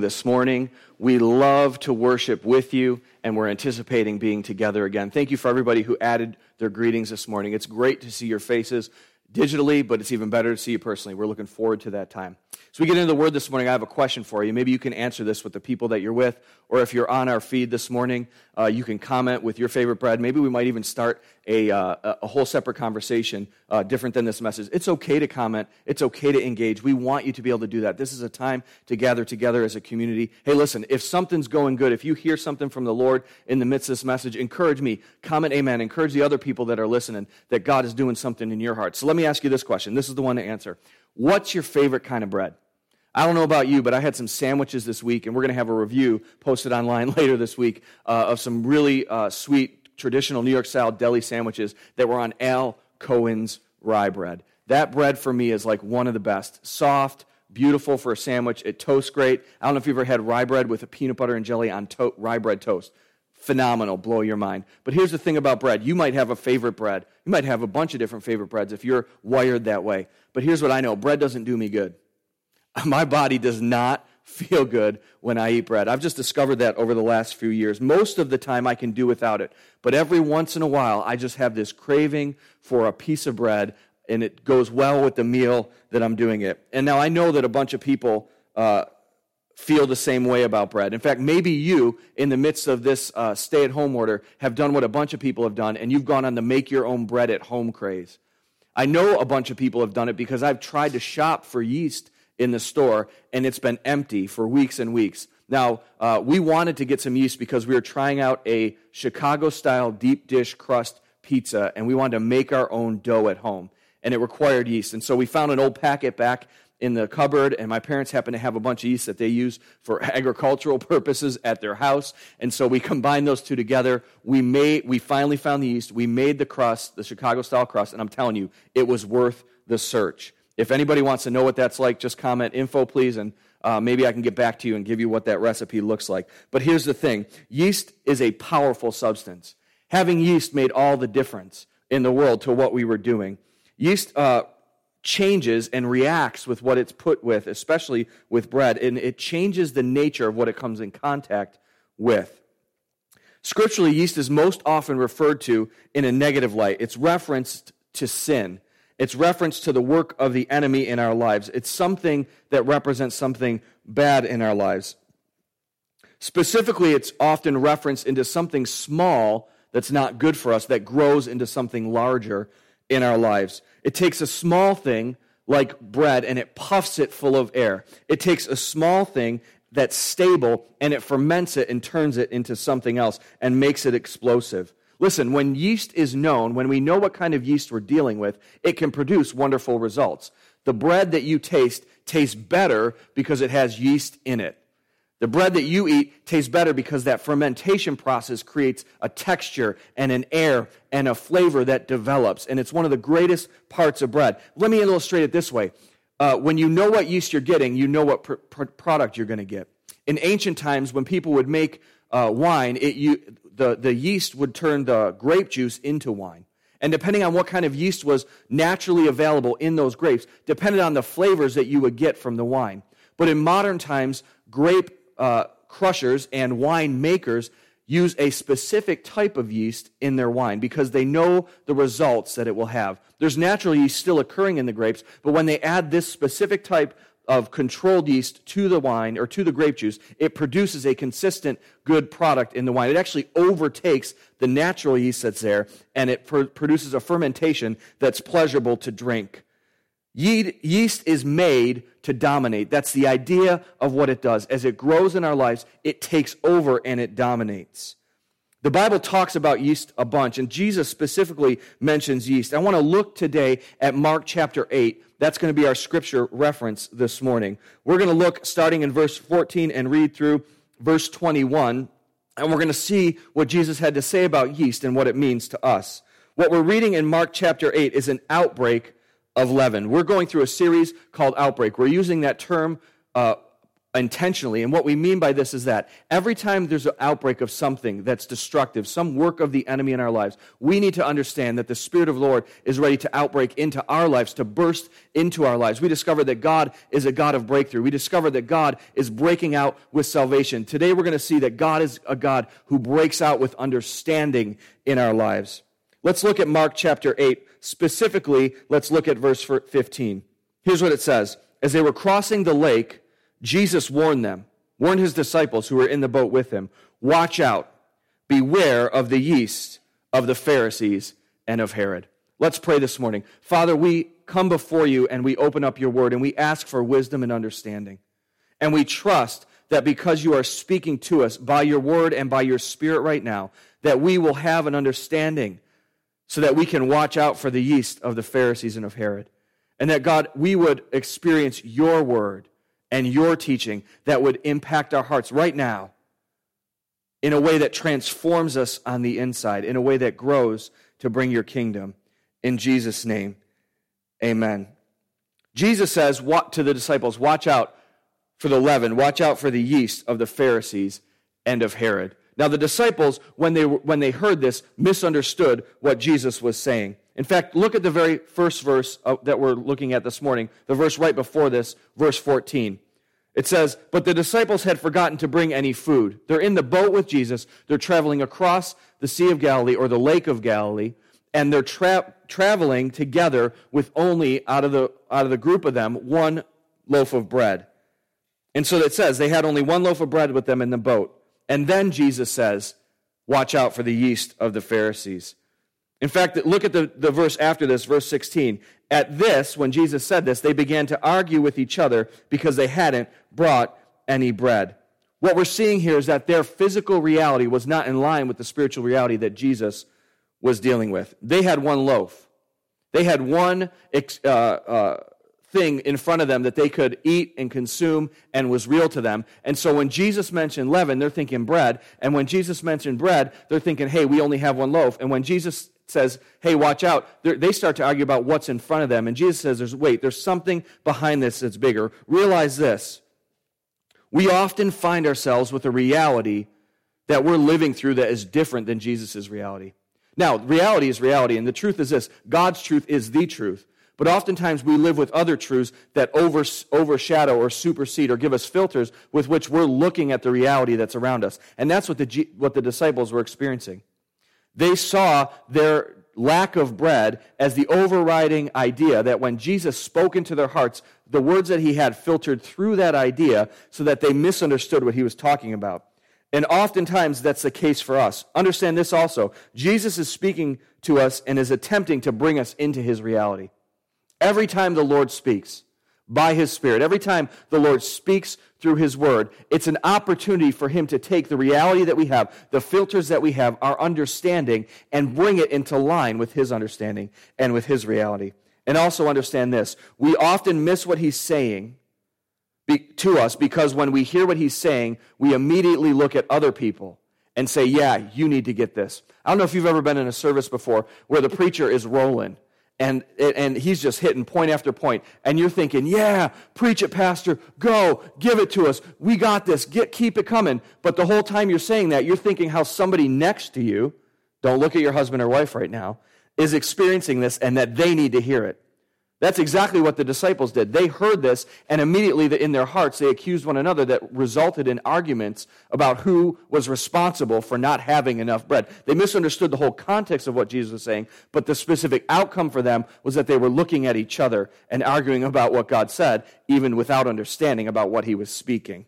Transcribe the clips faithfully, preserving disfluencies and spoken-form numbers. This morning. We love to worship with you, and we're anticipating being together again. Thank you for everybody who added their greetings this morning. It's great to see your faces digitally, but it's even better to see you personally. We're looking forward to that time. So we get into the Word this morning. I have a question for you. Maybe you can answer this with the people that you're with, or if you're on our feed this morning, uh, you can comment with your favorite bread. Maybe we might even start a, uh, a whole separate conversation uh, different than this message. It's okay to comment. It's okay to engage. We want you to be able to do that. This is a time to gather together as a community. Hey, listen, if something's going good, if you hear something from the Lord in the midst of this message, encourage me. Comment amen. Encourage the other people that are listening that God is doing something in your heart. So let me ask you this question. This is the one to answer. What's your favorite kind of bread? I don't know about you, but I had some sandwiches this week, and we're going to have a review posted online later this week uh, of some really uh, sweet traditional New York-style deli sandwiches that were on Al Cohen's rye bread. That bread for me is like one of the best. Soft, beautiful for a sandwich. It toasts great. I don't know if you've ever had rye bread with a peanut butter and jelly on to- rye bread toast. Phenomenal, blow your mind. But here's the thing about bread. You might have a favorite bread. You might have a bunch of different favorite breads if you're wired that way. But here's what I know. Bread doesn't do me good. My body does not feel good when I eat bread. I've just discovered that over the last few years. Most of the time I can do without it. But every once in a while, I just have this craving for a piece of bread, and it goes well with the meal that I'm doing it. And now I know that a bunch of people uh, feel the same way about bread. In fact, maybe you, in the midst of this uh, stay-at-home order, have done what a bunch of people have done, and you've gone on the make-your-own-bread-at-home craze. I know a bunch of people have done it because I've tried to shop for yeast in the store, and it's been empty for weeks and weeks. Now, uh, we wanted to get some yeast because we were trying out a Chicago-style deep-dish crust pizza, and we wanted to make our own dough at home, and it required yeast. And so we found an old packet back in the cupboard, and my parents happen to have a bunch of yeast that they use for agricultural purposes at their house, and so we combined those two together. We made, we finally found the yeast. We made the crust, the Chicago-style crust, and I'm telling you, it was worth the search. If anybody wants to know what that's like, just comment info, please, and uh, maybe I can get back to you and give you what that recipe looks like. But here's the thing. Yeast is a powerful substance. Having yeast made all the difference in the world to what we were doing. Yeast uh changes and reacts with what it's put with, especially with bread, and it changes the nature of what it comes in contact with. Scripturally, yeast is most often referred to in a negative light. It's referenced to sin. It's referenced to the work of the enemy in our lives. It's something that represents something bad in our lives. Specifically, it's often referenced into something small that's not good for us, that grows into something larger in our lives. It takes a small thing like bread and it puffs it full of air. It takes a small thing that's stable and it ferments it and turns it into something else and makes it explosive. Listen, when yeast is known, when we know what kind of yeast we're dealing with, it can produce wonderful results. The bread that you taste tastes better because it has yeast in it. The bread that you eat tastes better because that fermentation process creates a texture and an air and a flavor that develops, and it's one of the greatest parts of bread. Let me illustrate it this way. Uh, when you know what yeast you're getting, you know what pr- pr- product you're going to get. In ancient times, when people would make uh, wine, it, you, the, the yeast would turn the grape juice into wine. And depending on what kind of yeast was naturally available in those grapes, depended on the flavors that you would get from the wine. But in modern times, grape Uh, crushers and wine makers use a specific type of yeast in their wine because they know the results that it will have. There's natural yeast still occurring in the grapes, but when they add this specific type of controlled yeast to the wine or to the grape juice, it produces a consistent good product in the wine. It actually overtakes the natural yeast that's there, and it pr- produces a fermentation that's pleasurable to drink. Yeast is made to dominate. That's the idea of what it does. As it grows in our lives, it takes over and it dominates. The Bible talks about yeast a bunch, and Jesus specifically mentions yeast. I want to look today at Mark chapter eight. That's going to be our scripture reference this morning. We're going to look starting in verse fourteen and read through verse twenty-one, and we're going to see what Jesus had to say about yeast and what it means to us. What we're reading in Mark chapter eight is an outbreak of leaven. We're going through a series called Outbreak. We're using that term uh, intentionally. And what we mean by this is that every time there's an outbreak of something that's destructive, some work of the enemy in our lives, we need to understand that the Spirit of the Lord is ready to outbreak into our lives, to burst into our lives. We discover that God is a God of breakthrough. We discover that God is breaking out with salvation. Today we're going to see that God is a God who breaks out with understanding in our lives. Let's look at Mark chapter eight. Specifically, let's look at verse fifteen. Here's what it says. As they were crossing the lake, Jesus warned them, warned his disciples who were in the boat with him, watch out, beware of the yeast of the Pharisees and of Herod. Let's pray this morning. Father, we come before you and we open up your word and we ask for wisdom and understanding. And we trust that because you are speaking to us by your word and by your Spirit right now, that we will have an understanding so that we can watch out for the yeast of the Pharisees and of Herod. And that, God, we would experience your word and your teaching that would impact our hearts right now in a way that transforms us on the inside, in a way that grows to bring your kingdom. In Jesus' name, amen. Jesus says to the disciples, watch out for the leaven, watch out for the yeast of the Pharisees and of Herod. Now the disciples, when they when they heard this, misunderstood what Jesus was saying. In fact, look at the very first verse that we're looking at this morning, the verse right before this, verse fourteen. It says, but the disciples had forgotten to bring any food. They're in the boat with Jesus. They're traveling across the Sea of Galilee or the Lake of Galilee, and they're tra- traveling together with only, out of the out of the group of them, one loaf of bread. And so it says they had only one loaf of bread with them in the boat. And then Jesus says, watch out for the yeast of the Pharisees. In fact, look at the, the verse after this, verse sixteen. At this, when Jesus said this, they began to argue with each other because they hadn't brought any bread. What we're seeing here is that their physical reality was not in line with the spiritual reality that Jesus was dealing with. They had one loaf. They had one uh, uh, thing in front of them that they could eat and consume and was real to them. And so when Jesus mentioned leaven, they're thinking bread. And when Jesus mentioned bread, they're thinking, hey, we only have one loaf. And when Jesus says, hey, watch out, They're, they start to argue about what's in front of them. And Jesus says, "There's wait, there's something behind this that's bigger. Realize this. We often find ourselves with a reality that we're living through that is different than Jesus' reality. Now, reality is reality, and the truth is this. God's truth is the truth. But oftentimes we live with other truths that over, overshadow or supersede or give us filters with which we're looking at the reality that's around us. And that's what the what the disciples were experiencing. They saw their lack of bread as the overriding idea that when Jesus spoke into their hearts, the words that he had filtered through that idea so that they misunderstood what he was talking about. And oftentimes that's the case for us. Understand this also. Jesus is speaking to us and is attempting to bring us into his reality. Every time the Lord speaks by his Spirit, every time the Lord speaks through his word, it's an opportunity for him to take the reality that we have, the filters that we have, our understanding, and bring it into line with his understanding and with his reality. And also understand this, we often miss what he's saying to us because when we hear what he's saying, we immediately look at other people and say, yeah, you need to get this. I don't know if you've ever been in a service before where the preacher is rolling, And and he's just hitting point after point. And you're thinking, yeah, preach it, pastor. Go, give it to us. We got this. Get, keep it coming. But the whole time you're saying that, you're thinking how somebody next to you, don't look at your husband or wife right now, is experiencing this and that they need to hear it. That's exactly what the disciples did. They heard this, and immediately in their hearts they accused one another that resulted in arguments about who was responsible for not having enough bread. They misunderstood the whole context of what Jesus was saying, but the specific outcome for them was that they were looking at each other and arguing about what God said, even without understanding about what he was speaking.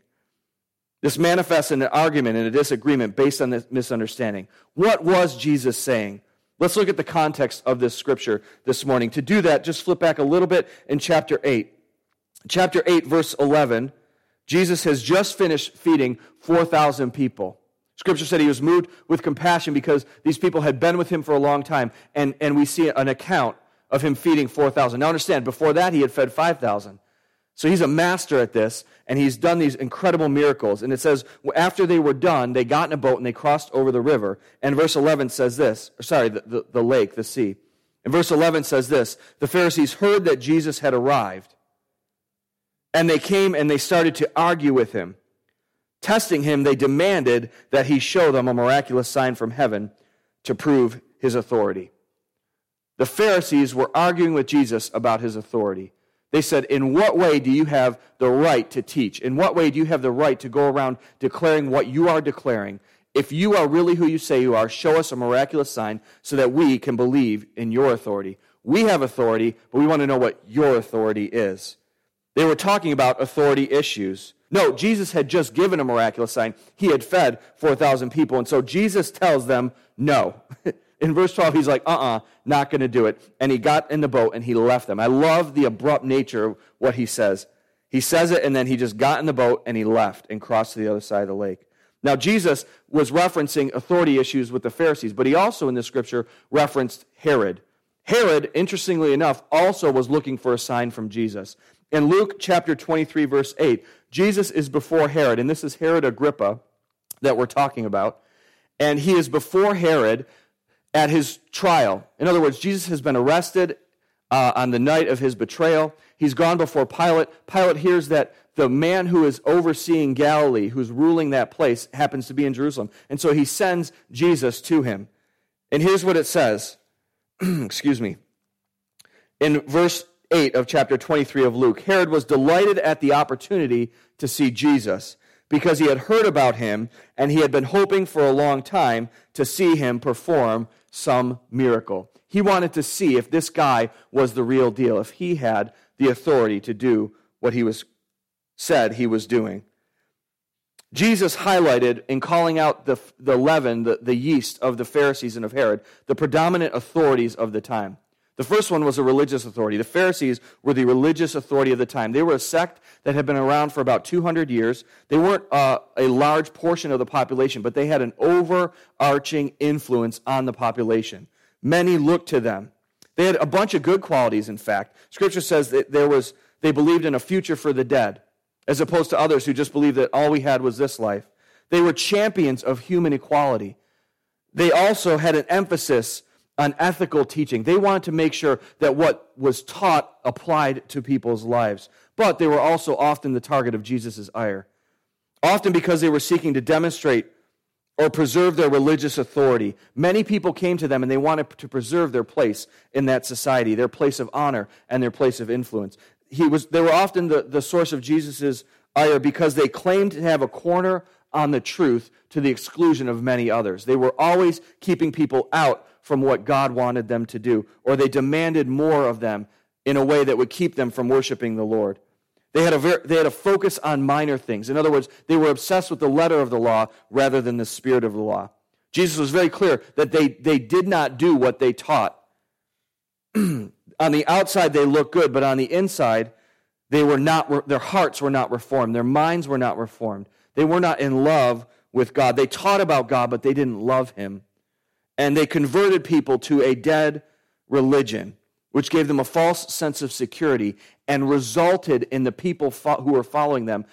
This manifests in an argument and a disagreement based on this misunderstanding. What was Jesus saying? Let's look at the context of this scripture this morning. To do that, just flip back a little bit in chapter eight. Chapter eight, verse eleven, Jesus has just finished feeding four thousand people. Scripture said he was moved with compassion because these people had been with him for a long time, and, and we see an account of him feeding four thousand. Now understand, before that he had fed five thousand. So he's a master at this, and he's done these incredible miracles. And it says, after they were done, they got in a boat and they crossed over the river. And verse eleven says this, or sorry, the, the, the lake, the sea. And verse eleven says this, the Pharisees heard that Jesus had arrived, And they came and they started to argue with him. Testing him, they demanded that he show them a miraculous sign from heaven to prove his authority. The Pharisees were arguing with Jesus about his authority. They said, in what way do you have the right to teach? In what way do you have the right to go around declaring what you are declaring? If you are really who you say you are, show us a miraculous sign so that we can believe in your authority. We have authority, but we want to know what your authority is. They were talking about authority issues. No, Jesus had just given a miraculous sign. He had fed four thousand people, and so Jesus tells them no. In verse twelve, he's like, uh-uh, not going to do it. And he got in the boat, and he left them. I love the abrupt nature of what he says. He says it, and then he just got in the boat, and he left and crossed to the other side of the lake. Now, Jesus was referencing authority issues with the Pharisees, but he also, in the scripture, referenced Herod. Herod, interestingly enough, also was looking for a sign from Jesus. In Luke chapter twenty-three, verse eight, Jesus is before Herod, and this is Herod Agrippa that we're talking about, and he is before Herod at his trial. In other words, Jesus has been arrested uh, on the night of his betrayal. He's gone before Pilate. Pilate hears that the man who is overseeing Galilee, who's ruling that place, happens to be in Jerusalem. And so he sends Jesus to him. And here's what it says, excuse me, in verse eight of chapter twenty-three of Luke. Herod was delighted at the opportunity to see Jesus, because he had heard about him, and he had been hoping for a long time to see him perform some miracle. He wanted to see if this guy was the real deal, if he had the authority to do what he was said he was doing. Jesus highlighted in calling out the, the leaven, the, the yeast of the Pharisees and of Herod, the predominant authorities of the time. The first one was a religious authority. The Pharisees were the religious authority of the time. They were a sect that had been around for about two hundred years. They weren't uh, a large portion of the population, but they had an overarching influence on the population. Many looked to them. They had a bunch of good qualities, in fact. Scripture says that there was they believed in a future for the dead, as opposed to others who just believed that all we had was this life. They were champions of human equality. They also had an emphasis on ethical teaching. They wanted to make sure that what was taught applied to people's lives. But they were also often the target of Jesus' ire, often because they were seeking to demonstrate or preserve their religious authority. Many people came to them and they wanted to preserve their place in that society, their place of honor and their place of influence. He was. They were often the, the source of Jesus' ire because they claimed to have a corner on the truth to the exclusion of many others. They were always keeping people out from what God wanted them to do, or they demanded more of them in a way that would keep them from worshiping the Lord. They had a ver- they had a focus on minor things. In other words, they were obsessed with the letter of the law rather than the spirit of the law. Jesus was very clear that they, they did not do what they taught. On the outside, they looked good, but on the inside, they were not. Their hearts were not reformed. Their minds were not reformed. They were not in love with God. They taught about God, but they didn't love him. And they converted people to a dead religion, which gave them a false sense of security and resulted in the people fo- who were following them,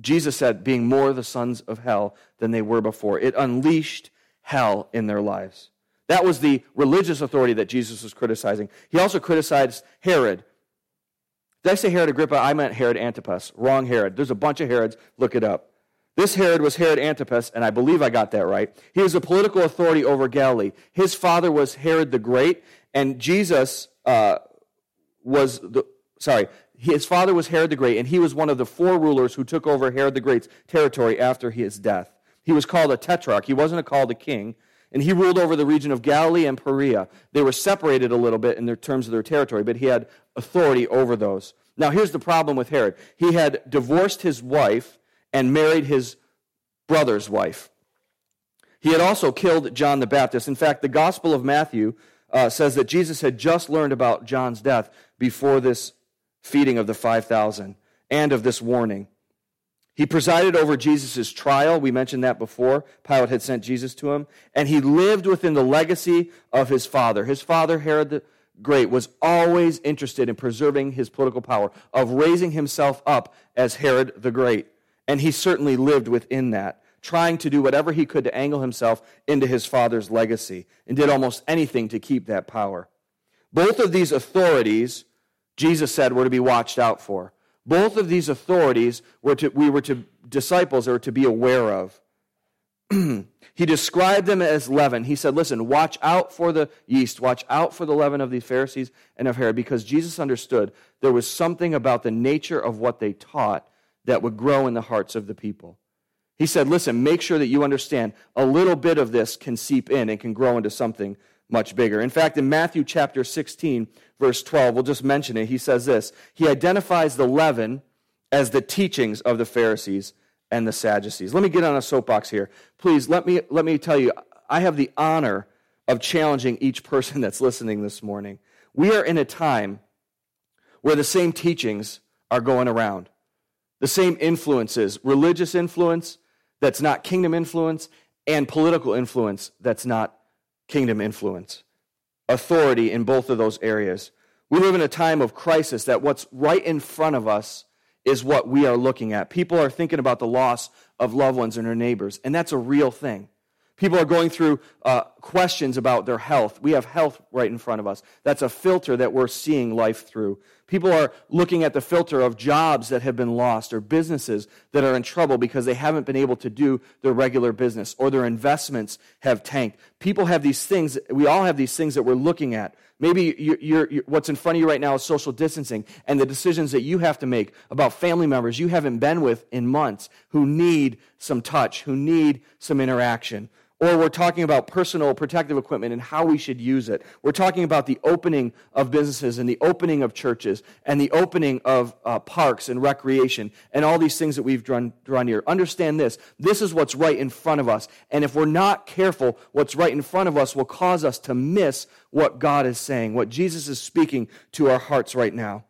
Jesus said, being more the sons of hell than they were before. It unleashed hell in their lives. That was the religious authority that Jesus was criticizing. He also criticized Herod. Did I say Herod Agrippa? I meant Herod Antipas. Wrong Herod. There's a bunch of Herods. Look it up. This Herod was Herod Antipas, and I believe I got that right. He was a political authority over Galilee. His father was Herod the Great, and Jesus uh, was the, sorry, his father was Herod the Great, and he was one of the four rulers who took over Herod the Great's territory after his death. He was called a tetrarch. He wasn't called a king, and he ruled over the region of Galilee and Perea. They were separated a little bit in their terms of their territory, but he had authority over those. Now, here's the problem with Herod. He had divorced his wife and married his brother's wife. He had also killed John the Baptist. In fact, the Gospel of Matthew uh, says that Jesus had just learned about John's death before this feeding of the five thousand and of this warning. He presided over Jesus' trial. We mentioned that before. Pilate had sent Jesus to him. And he lived within the legacy of his father. His father, Herod the Great, was always interested in preserving his political power, of raising himself up as Herod the Great. And he certainly lived within that, trying to do whatever he could to angle himself into his father's legacy, and did almost anything to keep that power. Both of these authorities, Jesus said, were to be watched out for. Both of these authorities were to, we were to, disciples are to be aware of. He described them as leaven. He said, listen, watch out for the yeast. Watch out for the leaven of the Pharisees and of Herod, because Jesus understood there was something about the nature of what they taught that would grow in the hearts of the people. He said, listen, make sure that you understand a little bit of this can seep in and can grow into something much bigger. In fact, in Matthew chapter sixteen, verse twelve, we'll just mention it. He says this, he identifies the leaven as the teachings of the Pharisees and the Sadducees. Let me get on a soapbox here. Please, let me let me tell you, I have the honor of challenging each person that's listening this morning. We are in a time where the same teachings are going around. The same influences, religious influence that's not kingdom influence, and political influence that's not kingdom influence. Authority in both of those areas. We live in a time of crisis that what's right in front of us is what we are looking at. People are thinking about the loss of loved ones and their neighbors, and that's a real thing. People are going through uh, questions about their health. We have health right in front of us. That's a filter that we're seeing life through. People are looking at the filter of jobs that have been lost or businesses that are in trouble because they haven't been able to do their regular business or their investments have tanked. People have these things. We all have these things that we're looking at. Maybe you're, you're, you're, what's in front of you right now is social distancing and the decisions that you have to make about family members you haven't been with in months who need some touch, who need some interaction. Or we're talking about personal protective equipment and how we should use it. We're talking about the opening of businesses and the opening of churches and the opening of uh, parks and recreation and all these things that we've drawn, drawn near. Understand this. This is what's right in front of us. And if we're not careful, what's right in front of us will cause us to miss what God is saying, what Jesus is speaking to our hearts right now.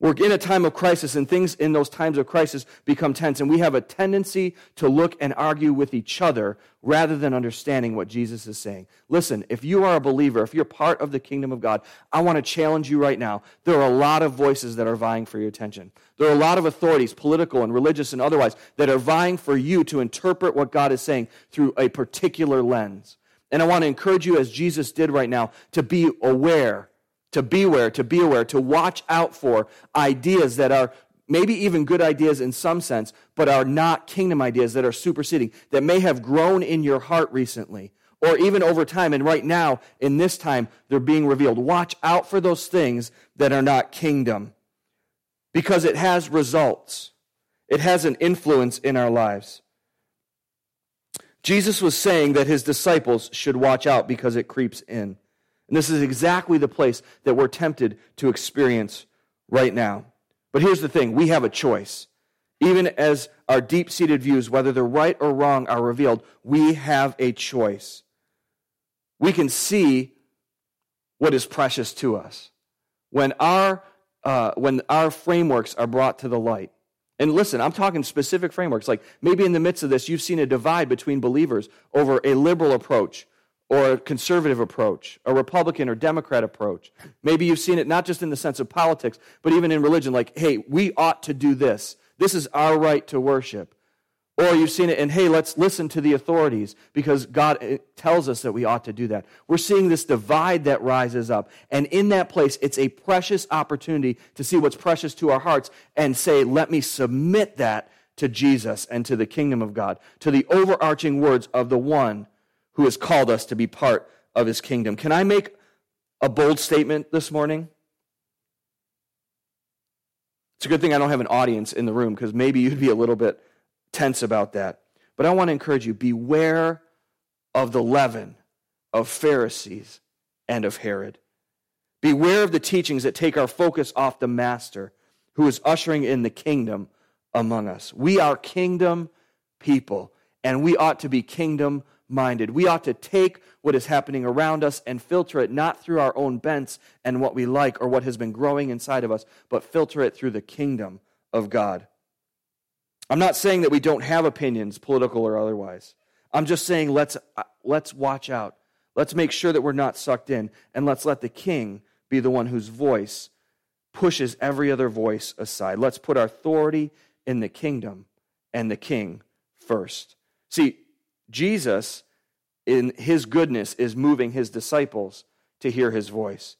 We're in a time of crisis, and things in those times of crisis become tense, and we have a tendency to look and argue with each other rather than understanding what Jesus is saying. Listen, if you are a believer, if you're part of the kingdom of God, I want to challenge you right now. There are a lot of voices that are vying for your attention. There are a lot of authorities, political and religious and otherwise, that are vying for you to interpret what God is saying through a particular lens. And I want to encourage you, as Jesus did right now, to be aware to beware, to be aware, to watch out for ideas that are maybe even good ideas in some sense, but are not kingdom ideas, that are superseding, that may have grown in your heart recently, or even over time, and right now, in this time, they're being revealed. Watch out for those things that are not kingdom, because it has results. It has an influence in our lives. Jesus was saying that his disciples should watch out because it creeps in. And this is exactly the place that we're tempted to experience right now. But here's the thing. We have a choice. Even as our deep-seated views, whether they're right or wrong, are revealed, we have a choice. We can see what is precious to us when our, uh, when our frameworks are brought to the light. And listen, I'm talking specific frameworks. Like maybe in the midst of this, you've seen a divide between believers over a liberal approach, or a conservative approach, a Republican or Democrat approach. Maybe you've seen it not just in the sense of politics, but even in religion, like, hey, we ought to do this. This is our right to worship. Or you've seen it in, hey, let's listen to the authorities because God tells us that we ought to do that. We're seeing this divide that rises up. And in that place, it's a precious opportunity to see what's precious to our hearts and say, let me submit that to Jesus and to the kingdom of God, to the overarching words of the one who has called us to be part of his kingdom. Can I make a bold statement this morning? It's a good thing I don't have an audience in the room because maybe you'd be a little bit tense about that. But I want to encourage you, beware of the leaven of Pharisees and of Herod. Beware of the teachings that take our focus off the master who is ushering in the kingdom among us. We are kingdom people, and we ought to be kingdom people. Minded. We ought to take what is happening around us and filter it not through our own bents and what we like or what has been growing inside of us, but filter it through the kingdom of God. I'm not saying that we don't have opinions, political or otherwise. I'm just saying let's let's watch out. Let's make sure that we're not sucked in, and let's let the king be the one whose voice pushes every other voice aside. Let's put our authority in the kingdom and the king first. See, Jesus, in his goodness, is moving his disciples to hear his voice.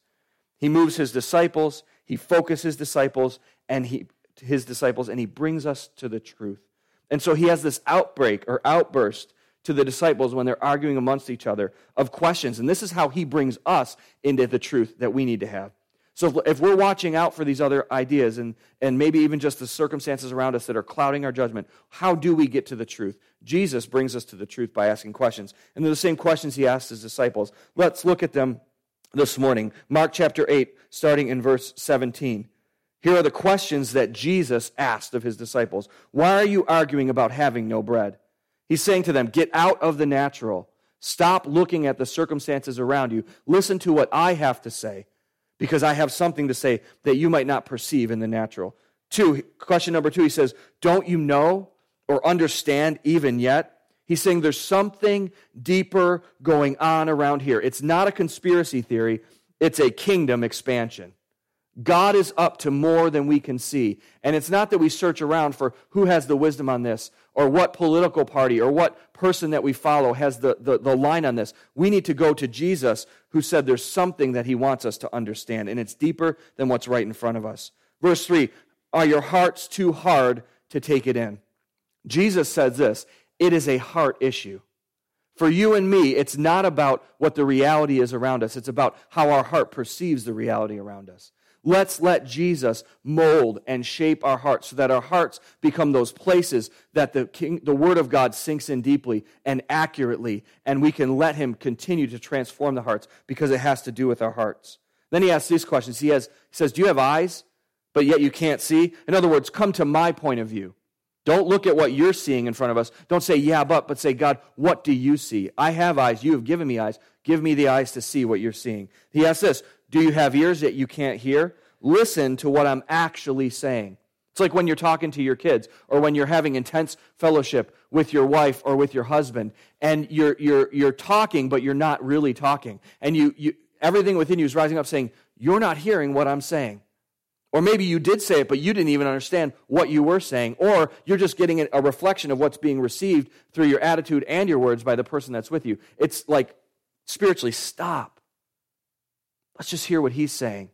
He moves his disciples, he focuses his disciples, and he to his disciples, and he brings us to the truth. And so he has this outbreak or outburst to the disciples when they're arguing amongst each other of questions. And this is how he brings us into the truth that we need to have. So if we're watching out for these other ideas and, and maybe even just the circumstances around us that are clouding our judgment, how do we get to the truth? Jesus brings us to the truth by asking questions. And they're the same questions he asked his disciples. Let's look at them this morning. Mark chapter eight, starting in verse seventeen. Here are the questions that Jesus asked of his disciples. Why are you arguing about having no bread? He's saying to them, get out of the natural. Stop looking at the circumstances around you. Listen to what I have to say, because I have something to say that you might not perceive in the natural. Two, question number two, he says, don't you know or understand even yet? He's saying there's something deeper going on around here. It's not a conspiracy theory. It's a kingdom expansion. God is up to more than we can see. And it's not that we search around for who has the wisdom on this or what political party or what person that we follow has the, the, the line on this. We need to go to Jesus, who said there's something that he wants us to understand, and it's deeper than what's right in front of us. Verse three, are your hearts too hard to take it in? Jesus says this, it is a heart issue. For you and me, it's not about what the reality is around us. It's about how our heart perceives the reality around us. Let's let Jesus mold and shape our hearts so that our hearts become those places that the King, the Word of God sinks in deeply and accurately, and we can let him continue to transform the hearts, because it has to do with our hearts. Then he asks these questions. He, has, he says, do you have eyes, but yet you can't see? In other words, come to my point of view. Don't look at what you're seeing in front of us. Don't say, yeah, but, but say, God, what do you see? I have eyes. You have given me eyes. Give me the eyes to see what you're seeing. He asks this, do you have ears that you can't hear? Listen to what I'm actually saying. It's like when you're talking to your kids or when you're having intense fellowship with your wife or with your husband, and you're you're you're talking, but you're not really talking. And you you everything within you is rising up saying, you're not hearing what I'm saying. Or maybe you did say it, but you didn't even understand what you were saying. Or you're just getting a reflection of what's being received through your attitude and your words by the person that's with you. It's like, spiritually, stop. Let's just hear what he's saying.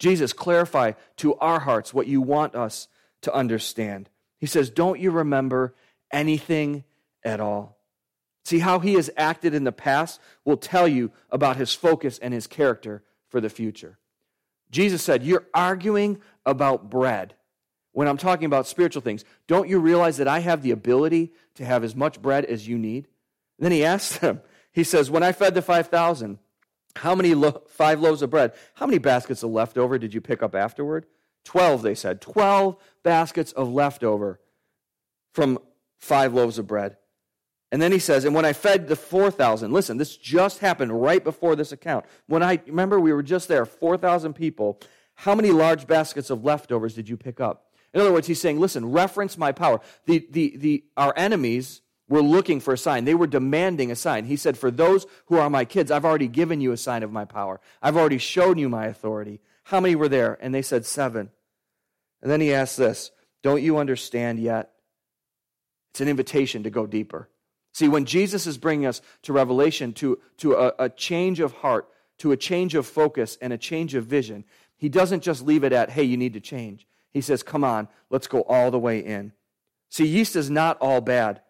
Jesus, clarify to our hearts what you want us to understand. He says, don't you remember anything at all? See, how he has acted in the past will tell you about his focus and his character for the future. Jesus said, you're arguing about bread when I'm talking about spiritual things. Don't you realize that I have the ability to have as much bread as you need? And then he asked them, he says, when I fed the five thousand, how many lo- five loaves of bread, how many baskets of leftover did you pick up afterward? Twelve, they said. Twelve baskets of leftover from five loaves of bread. And then he says, and when I fed the four thousand, listen, this just happened right before this account. When I, remember, we were just there, four thousand people, how many large baskets of leftovers did you pick up? In other words, he's saying, listen, reference my power. The, the, the, our enemies were looking for a sign. They were demanding a sign. He said, for those who are my kids, I've already given you a sign of my power. I've already shown you my authority. How many were there? And they said seven. And then he asked this, don't you understand yet? It's an invitation to go deeper. See, when Jesus is bringing us to revelation, to, to a, a change of heart, to a change of focus, and a change of vision, he doesn't just leave it at, hey, you need to change. He says, come on, let's go all the way in. See, yeast is not all bad.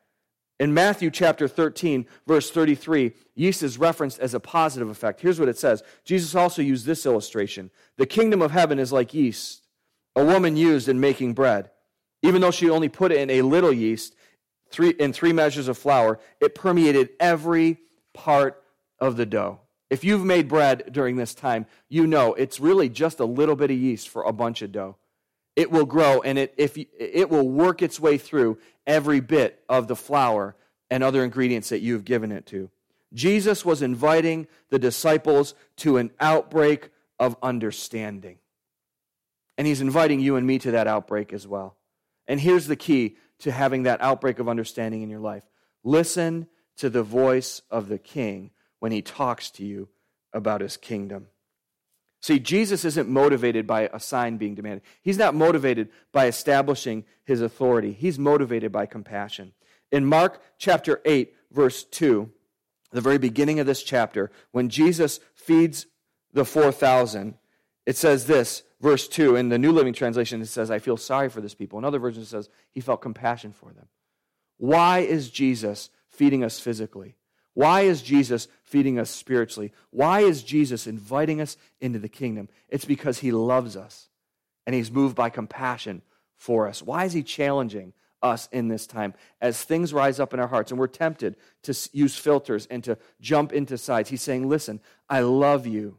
In Matthew chapter thirteen, verse thirty-three, yeast is referenced as a positive effect. Here's what it says. Jesus also used this illustration. The kingdom of heaven is like yeast, a woman used in making bread. Even though she only put in a little yeast, Three, in three measures of flour, it permeated every part of the dough. If you've made bread during this time, you know it's really just a little bit of yeast for a bunch of dough. It will grow, and it if you, it will work its way through every bit of the flour and other ingredients that you've given it to. Jesus was inviting the disciples to an outbreak of understanding. And he's inviting you and me to that outbreak as well. And here's the key to having that outbreak of understanding in your life. Listen to the voice of the King when he talks to you about his kingdom. See, Jesus isn't motivated by a sign being demanded. He's not motivated by establishing his authority. He's motivated by compassion. In Mark chapter eight, verse two, the very beginning of this chapter, when Jesus feeds the four thousand, it says this, verse two. In the New Living Translation, it says, I feel sorry for this people. In other versions, it says, he felt compassion for them. Why is Jesus feeding us physically? Why is Jesus feeding us spiritually? Why is Jesus inviting us into the kingdom? It's because he loves us, and he's moved by compassion for us. Why is he challenging us in this time? As things rise up in our hearts, and we're tempted to use filters and to jump into sides, he's saying, listen, I love you.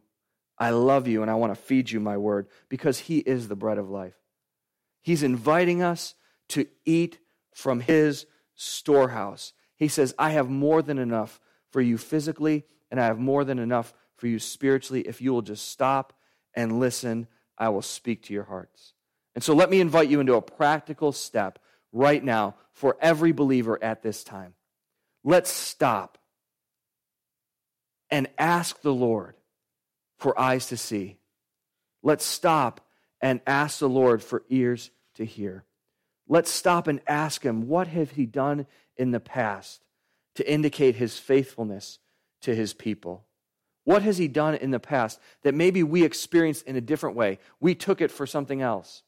I love you, and I want to feed you my word, because he is the bread of life. He's inviting us to eat from his storehouse. He says, I have more than enough for you physically, and I have more than enough for you spiritually. If you will just stop and listen, I will speak to your hearts. And so let me invite you into a practical step right now for every believer at this time. Let's stop and ask the Lord for eyes to see. Let's stop and ask the Lord for ears to hear. Let's stop and ask him, what have he done in the past to indicate his faithfulness to his people? What has he done in the past that maybe we experienced in a different way? We took it for something else.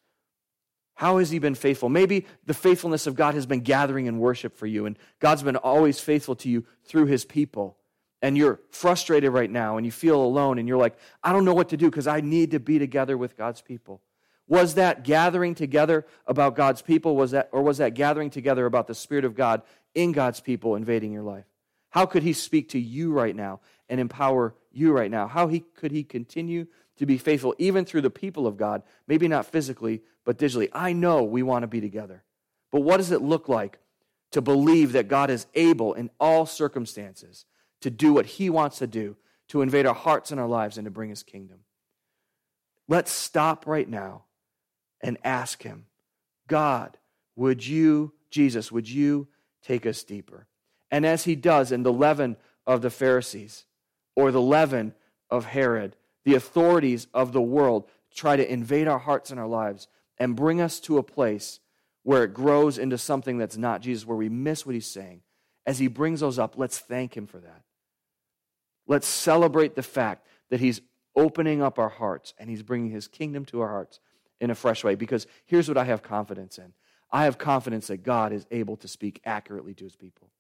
How has he been faithful? Maybe the faithfulness of God has been gathering in worship for you, and God's been always faithful to you through his people. And you're frustrated right now, and you feel alone, and you're like, I don't know what to do because I need to be together with God's people. Was that gathering together about God's people, was that, or was that gathering together about the Spirit of God in God's people invading your life? How could he speak to you right now and empower you right now? How he, could he continue to be faithful even through the people of God, maybe not physically, but digitally? I know we want to be together, but what does it look like to believe that God is able in all circumstances to do what he wants to do, to invade our hearts and our lives and to bring his kingdom? Let's stop right now and ask him, God, would you, Jesus, would you take us deeper? And as he does in the leaven of the Pharisees or the leaven of Herod, the authorities of the world try to invade our hearts and our lives and bring us to a place where it grows into something that's not Jesus, where we miss what he's saying. As he brings those up, let's thank him for that. Let's celebrate the fact that he's opening up our hearts and he's bringing his kingdom to our hearts in a fresh way, because here's what I have confidence in. I have confidence that God is able to speak accurately to his people.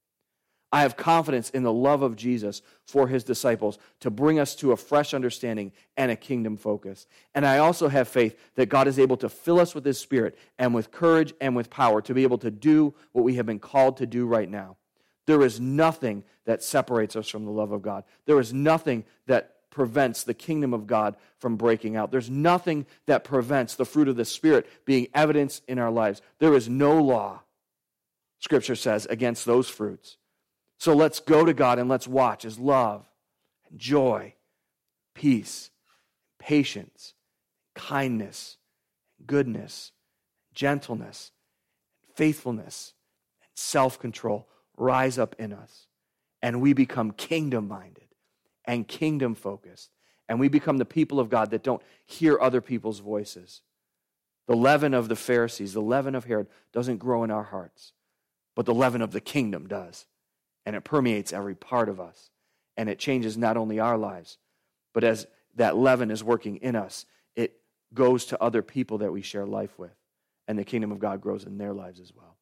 I have confidence in the love of Jesus for his disciples to bring us to a fresh understanding and a kingdom focus. And I also have faith that God is able to fill us with his Spirit and with courage and with power to be able to do what we have been called to do right now. There is nothing that separates us from the love of God. There is nothing that prevents the kingdom of God from breaking out. There's nothing that prevents the fruit of the Spirit being evidence in our lives. There is no law, Scripture says, against those fruits. So let's go to God and let's watch as love, and joy, peace, patience, kindness, goodness, gentleness, faithfulness, and self-control rise up in us, and we become kingdom-minded and kingdom-focused, and we become the people of God that don't hear other people's voices. The leaven of the Pharisees, the leaven of Herod, doesn't grow in our hearts, but the leaven of the kingdom does, and it permeates every part of us, and it changes not only our lives, but as that leaven is working in us, it goes to other people that we share life with, and the kingdom of God grows in their lives as well.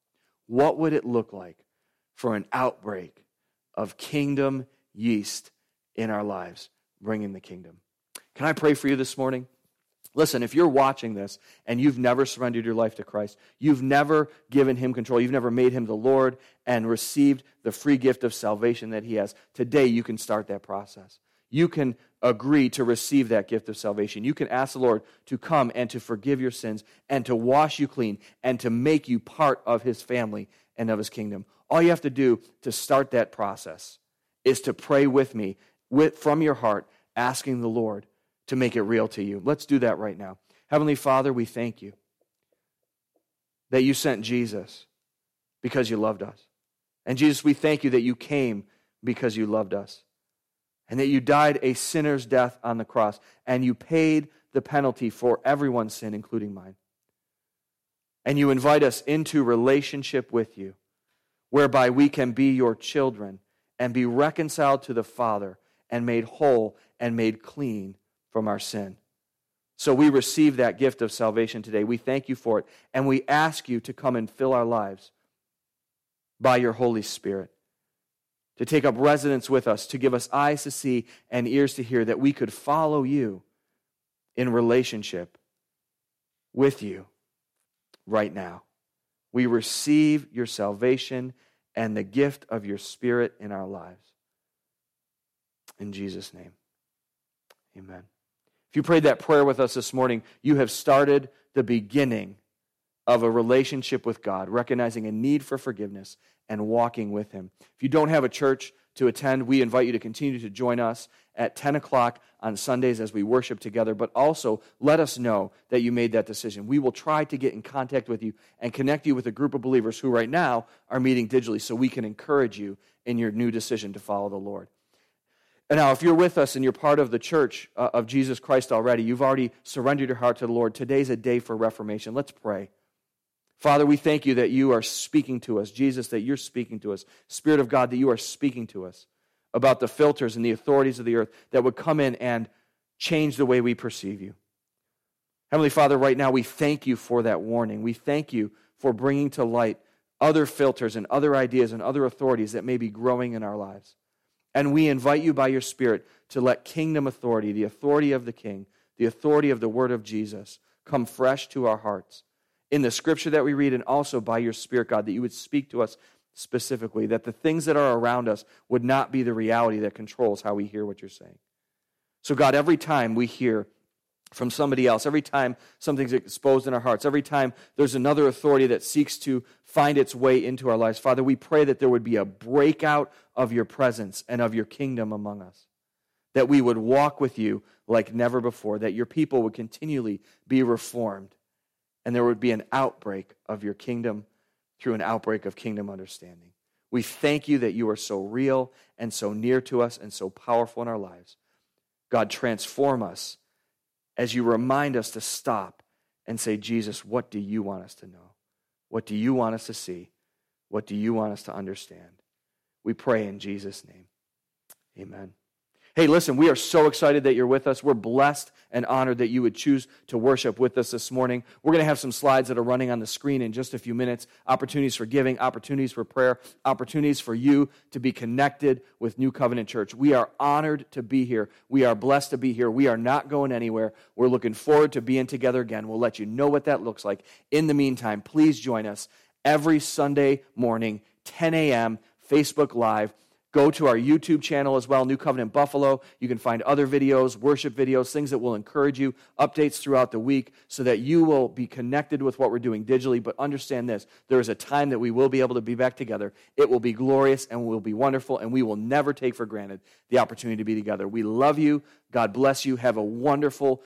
What would it look like for an outbreak of kingdom yeast in our lives, bringing the kingdom? Can I pray for you this morning? Listen, if you're watching this and you've never surrendered your life to Christ, you've never given him control, you've never made him the Lord and received the free gift of salvation that he has, today you can start that process. You can agree to receive that gift of salvation. You can ask the Lord to come and to forgive your sins and to wash you clean and to make you part of his family and of his kingdom. All you have to do to start that process is to pray with me with, from your heart, asking the Lord to make it real to you. Let's do that right now. Heavenly Father, we thank you that you sent Jesus because you loved us. And Jesus, we thank you that you came because you loved us and that you died a sinner's death on the cross and you paid the penalty for everyone's sin, including mine. And you invite us into relationship with you, whereby we can be your children and be reconciled to the Father and made whole and made clean from our sin. So we receive that gift of salvation today. We thank you for it, and we ask you to come and fill our lives by your Holy Spirit, to take up residence with us, to give us eyes to see and ears to hear, that we could follow you in relationship with you right now. We receive your salvation and the gift of your Spirit in our lives. In Jesus' name, amen. If you prayed that prayer with us this morning, you have started the beginning of a relationship with God, recognizing a need for forgiveness and walking with him. If you don't have a church to attend, we invite you to continue to join us at ten o'clock on Sundays as we worship together, but also let us know that you made that decision. We will try to get in contact with you and connect you with a group of believers who right now are meeting digitally so we can encourage you in your new decision to follow the Lord. And now, if you're with us and you're part of the church of Jesus Christ already, you've already surrendered your heart to the Lord. Today's a day for reformation. Let's pray. Father, we thank you that you are speaking to us. Jesus, that you're speaking to us. Spirit of God, that you are speaking to us about the filters and the authorities of the earth that would come in and change the way we perceive you. Heavenly Father, right now we thank you for that warning. We thank you for bringing to light other filters and other ideas and other authorities that may be growing in our lives. And we invite you by your Spirit to let kingdom authority, the authority of the King, the authority of the Word of Jesus, come fresh to our hearts in the scripture that we read, and also by your Spirit, God, that you would speak to us specifically, that the things that are around us would not be the reality that controls how we hear what you're saying. So, God, every time we hear from somebody else, every time something's exposed in our hearts, every time there's another authority that seeks to find its way into our lives, Father, we pray that there would be a breakout of your presence and of your kingdom among us, that we would walk with you like never before, that your people would continually be reformed, and there would be an outbreak of your kingdom through an outbreak of kingdom understanding. We thank you that you are so real and so near to us and so powerful in our lives. God, transform us as you remind us to stop and say, Jesus, what do you want us to know? What do you want us to see? What do you want us to understand? We pray in Jesus' name. Amen. Hey, listen, we are so excited that you're with us. We're blessed and honored that you would choose to worship with us this morning. We're going to have some slides that are running on the screen in just a few minutes. Opportunities for giving, opportunities for prayer, opportunities for you to be connected with New Covenant Church. We are honored to be here. We are blessed to be here. We are not going anywhere. We're looking forward to being together again. We'll let you know what that looks like. In the meantime, please join us every Sunday morning, ten a.m., Facebook Live. Go to our YouTube channel as well, New Covenant Buffalo. You can find other videos, worship videos, things that will encourage you, updates throughout the week so that you will be connected with what we're doing digitally. But understand this, there is a time that we will be able to be back together. It will be glorious and will be wonderful, and we will never take for granted the opportunity to be together. We love you. God bless you. Have a wonderful